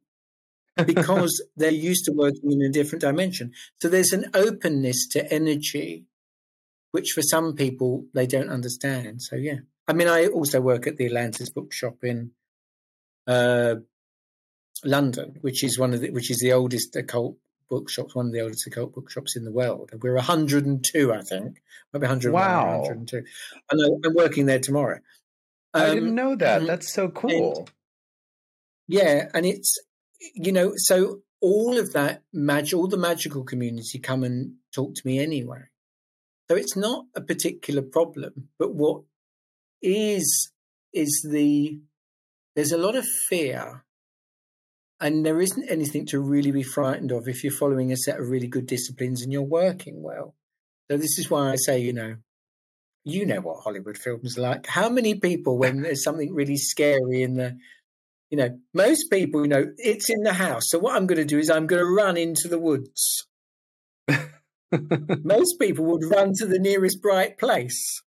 Because they're used to working in a different dimension. So there's an openness to energy, which for some people, they don't understand. So, yeah. I mean, I also work at the Atlantis Bookshop in London, which is the oldest occult bookshops, one of the oldest occult bookshops in the world. And we're 102, I think. Maybe 101, wow. 102. And I'm working there tomorrow. I didn't know that. That's so cool. And it's... You know, so all of that all the magical community come and talk to me anyway. So it's not a particular problem, but what is there's a lot of fear, and there isn't anything to really be frightened of if you're following a set of really good disciplines and you're working well. So this is why I say, you know what Hollywood films are like. How many people, when there's something really scary in the... You know, most people, it's in the house. So what I'm going to do is I'm going to run into the woods. Most people would run to the nearest bright place,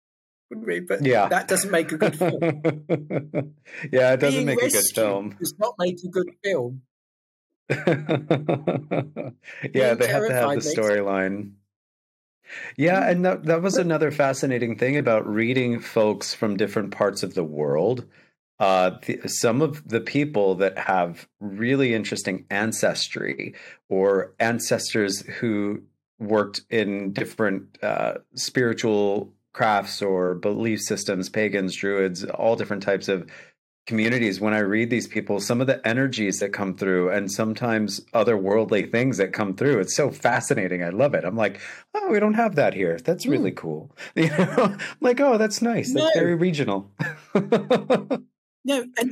wouldn't we? But that doesn't make a good film. It doesn't make a good film. Does not make a good film. They have to have the storyline. Yeah, and that was another fascinating thing about reading folks from different parts of the world. Some of the people that have really interesting ancestry or ancestors who worked in different spiritual crafts or belief systems, pagans, druids, all different types of communities. When I read these people, some of the energies that come through and sometimes otherworldly things that come through, it's so fascinating. I love it. I'm like, oh, we don't have that here. That's really cool. Like, oh, that's nice. That's very regional. No, and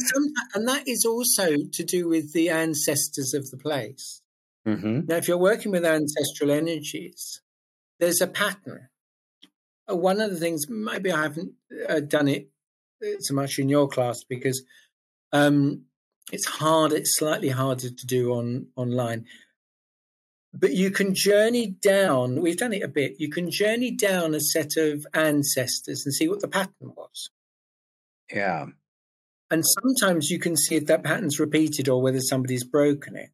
that is also to do with the ancestors of the place. Mm-hmm. Now, if you're working with ancestral energies, there's a pattern. One of the things, maybe I haven't done it so much in your class because It's hard. It's slightly harder to do online. But you can journey down, we've done it a bit, you can journey down a set of ancestors and see what the pattern was. Yeah. And sometimes you can see if that pattern's repeated or whether somebody's broken it.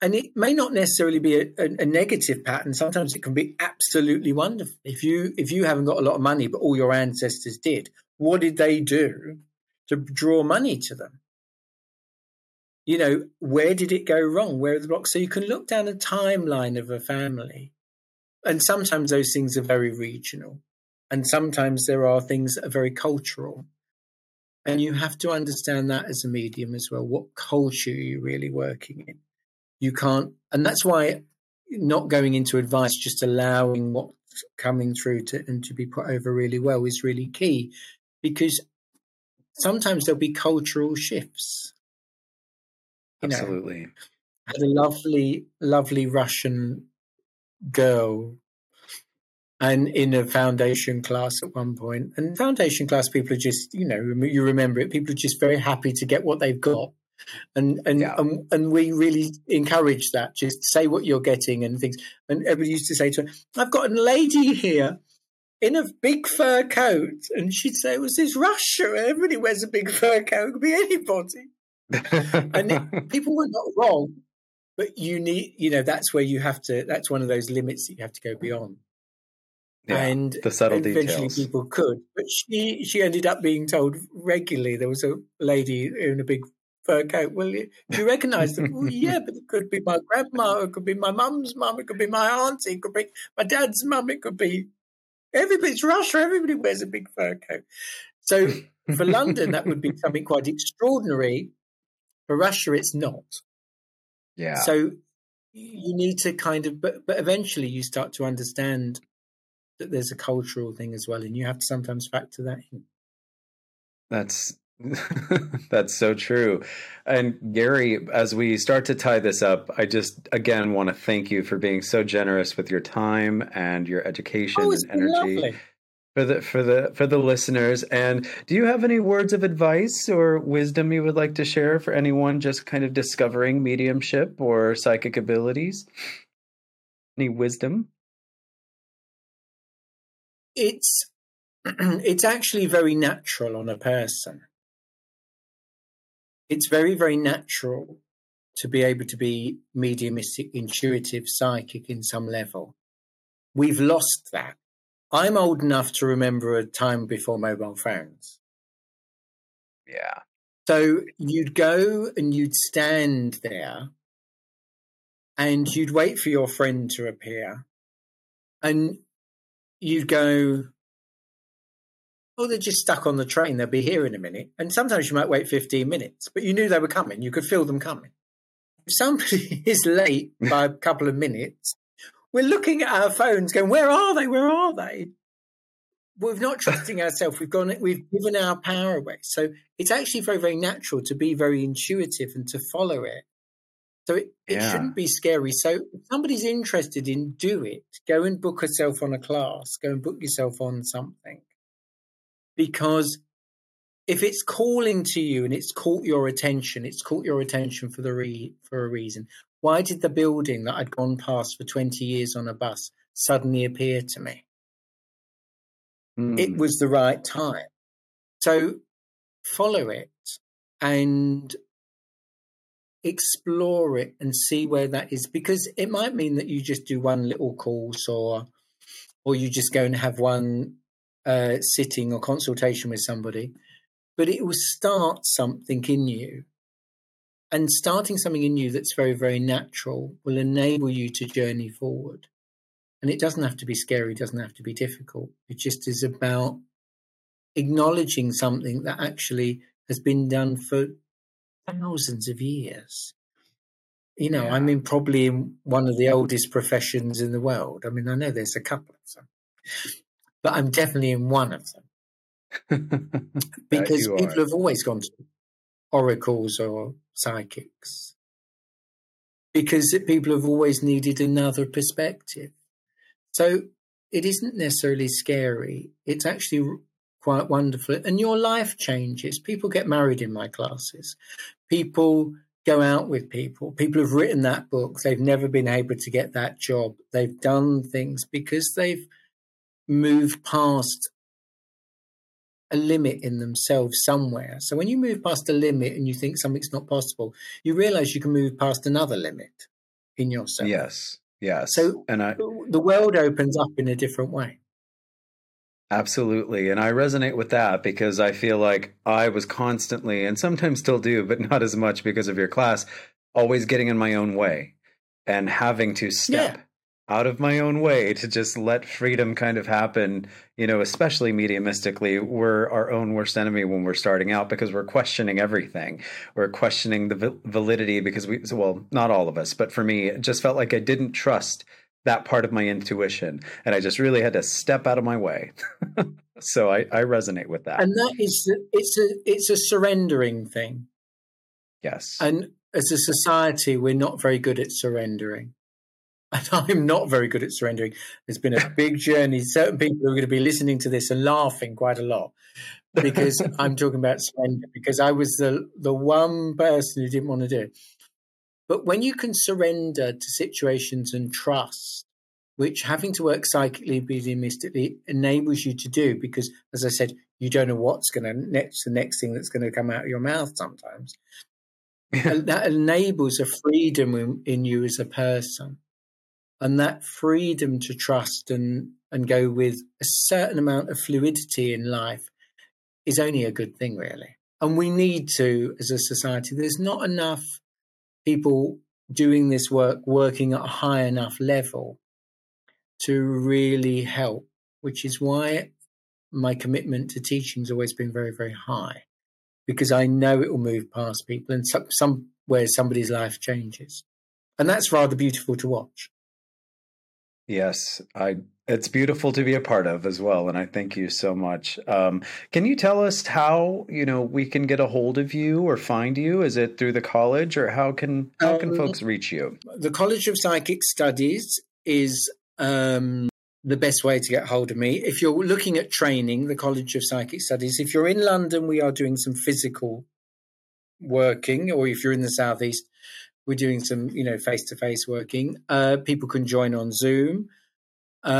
And it may not necessarily be a negative pattern. Sometimes it can be absolutely wonderful. If you haven't got a lot of money, but all your ancestors did, what did they do to draw money to them? You know, where did it go wrong? Where are the blocks? So you can look down a timeline of a family. And sometimes those things are very regional. And sometimes there are things that are very cultural. And you have to understand that as a medium as well. What culture are you really working in? You can't, and that's why not going into advice, just allowing what's coming through to be put over really well is really key. Because sometimes there'll be cultural shifts. You know, absolutely. I had a lovely, lovely Russian girl and in a foundation class at one point. And foundation class people are just, you know, you remember it, people are just very happy to get what they've got. And we really encourage that. Just say what you're getting and things. And everybody used to say to her, I've got a lady here in a big fur coat. And she'd say, well, this is Russia. Everybody wears a big fur coat. It could be anybody. And people were not wrong, but you need, you know, that's where you have to, that's one of those limits that you have to go beyond. Yeah, and the subtle eventually details. People could, but she ended up being told regularly, there was a lady in a big fur coat. Well, do you recognize them? Well, yeah, but it could be my grandma, it could be my mum's mum, it could be my auntie, it could be my dad's mum, it could be everybody's Russia, everybody wears a big fur coat. So for London, that would be something quite extraordinary. For Russia, it's not. Yeah. So you need to kind of, but eventually you start to understand that there's a cultural thing as well, and you have to sometimes factor that in. That's so true. And Gary, as we start to tie this up, I just, again, want to thank you for being so generous with your time and your education and energy. Lovely. For the listeners. And do you have any words of advice or wisdom you would like to share for anyone just kind of discovering mediumship or psychic abilities? Any wisdom? It's actually very natural on a person. It's very, very natural to be able to be mediumistic, intuitive, psychic in some level. We've lost that. I'm old enough to remember a time before mobile phones. Yeah. So you'd go and you'd stand there and you'd wait for your friend to appear and you'd go, oh, they're just stuck on the train. They'll be here in a minute. And sometimes you might wait 15 minutes, but you knew they were coming. You could feel them coming. If somebody is late by a couple of minutes, we're looking at our phones going, where are they? Where are they? We're not trusting ourselves. We've given our power away. So it's actually very, very natural to be very intuitive and to follow it. So it shouldn't be scary. So if somebody's interested in do it, go and book yourself on a class, go and book yourself on something. Because if it's calling to you and it's caught your attention for a reason. Why did the building that I'd gone past for 20 years on a bus suddenly appear to me? Mm. It was the right time. So follow it and explore it and see where that is, because it might mean that you just do one little course or you just go and have one sitting or consultation with somebody, but it will start something in you. And starting something in you that's very, very natural will enable you to journey forward. And it doesn't have to be scary, it doesn't have to be difficult. It just is about acknowledging something that actually has been done for thousands of years. You know, yeah. I mean, probably in one of the oldest professions in the world. I mean, I know there's a couple of them, but I'm definitely in one of them. Because people have always gone to oracles or psychics, because people have always needed another perspective. So it isn't necessarily scary. It's actually quite wonderful. And your life changes. People get married in my classes. People go out with people. People have written that book. They've never been able to get that job. They've done things because they've moved past a limit in themselves somewhere. So when you move past a limit and you think something's not possible, you realize you can move past another limit in yourself. Yes, yes. So the world opens up in a different way. Absolutely. And I resonate with that because I feel like I was constantly, and sometimes still do, but not as much because of your class, always getting in my own way and having to step out of my own way to just let freedom kind of happen, you know, especially mediumistically. We're our own worst enemy when we're starting out because we're questioning everything. We're questioning the validity because well, not all of us, but for me, it just felt like I didn't trust that part of my intuition. And I just really had to step out of my way. So I resonate with that. And that is, it's a surrendering thing. Yes. And as a society, we're not very good at surrendering. And I'm not very good at surrendering. There's been a big journey. Certain people are going to be listening to this and laughing quite a lot because I'm talking about surrender, because I was the one person who didn't want to do it. But when you can surrender to situations and trust, which having to work psychically, mediumistically enables you to do, because as I said, you don't know what's going to the next thing that's going to come out of your mouth sometimes. That enables a freedom in you as a person. And that freedom to trust and go with a certain amount of fluidity in life is only a good thing, really. And we need to, as a society, there's not enough people doing this work, working at a high enough level to really help, which is why my commitment to teaching has always been very, very high, because I know it will move past people and somewhere somebody's life changes. And that's rather beautiful to watch. Yes, it's beautiful to be a part of as well. And I thank you so much. Can you tell us how, we can get a hold of you or find you? Is it through the college, or how can folks reach you? The College of Psychic Studies is the best way to get hold of me. If you're looking at training, the College of Psychic Studies, if you're in London, we are doing some physical working, or if you're in the Southeast, we're doing some, face-to-face working. People can join on Zoom. This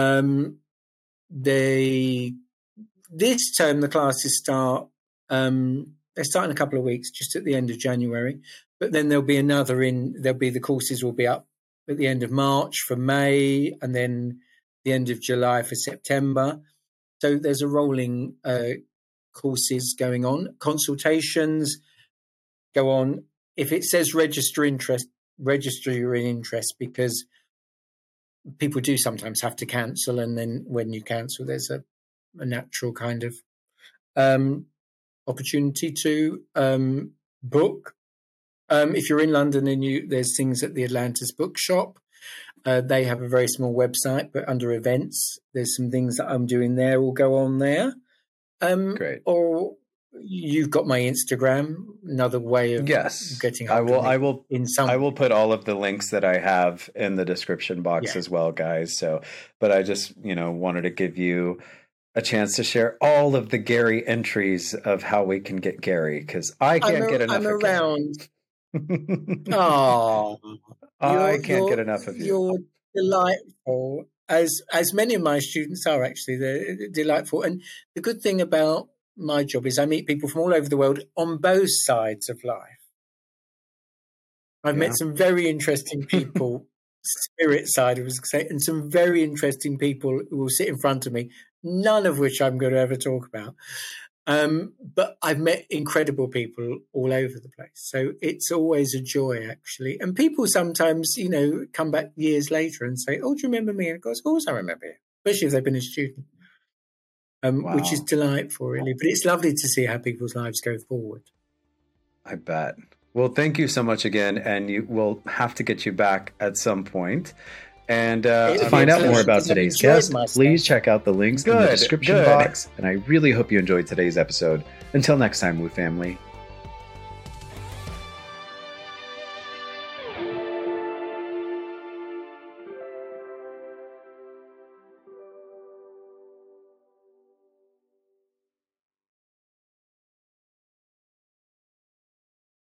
term, the classes start, they start in a couple of weeks, just at the end of January. But then there'll be the courses will be up at the end of March for May, and then the end of July for September. So there's a rolling courses going on. Consultations go on. If it says register your interest, because people do sometimes have to cancel. And then when you cancel, there's a natural kind of opportunity to book. If you're in London there's things at the Atlantis Bookshop. They have a very small website, but under events, there's some things that I'm doing there will go on there. Great. Or you've got my Instagram, another way of getting. I will put all of the links that I have in the description box as well, guys. So, but I just, wanted to give you a chance to share all of the Gary entries of how we can get Gary, because I can't get enough of Gary. Oh, I can't get enough of you. You're delightful, as many of my students are actually. They're delightful, and the good thing about my job is I meet people from all over the world on both sides of life. I've met some very interesting people, spirit side, I was going to say, and some very interesting people who will sit in front of me, none of which I'm going to ever talk about. But I've met incredible people all over the place. So it's always a joy, actually. And people sometimes, come back years later and say, oh, do you remember me? And of course I remember you, especially if they've been a student. Which is delightful, really. But it's lovely to see how people's lives go forward. I bet. Well, thank you so much again. And we'll have to get you back at some point. And to find out more about today's guest, please check out the links in the description box. And I really hope you enjoyed today's episode. Until next time, Woo family,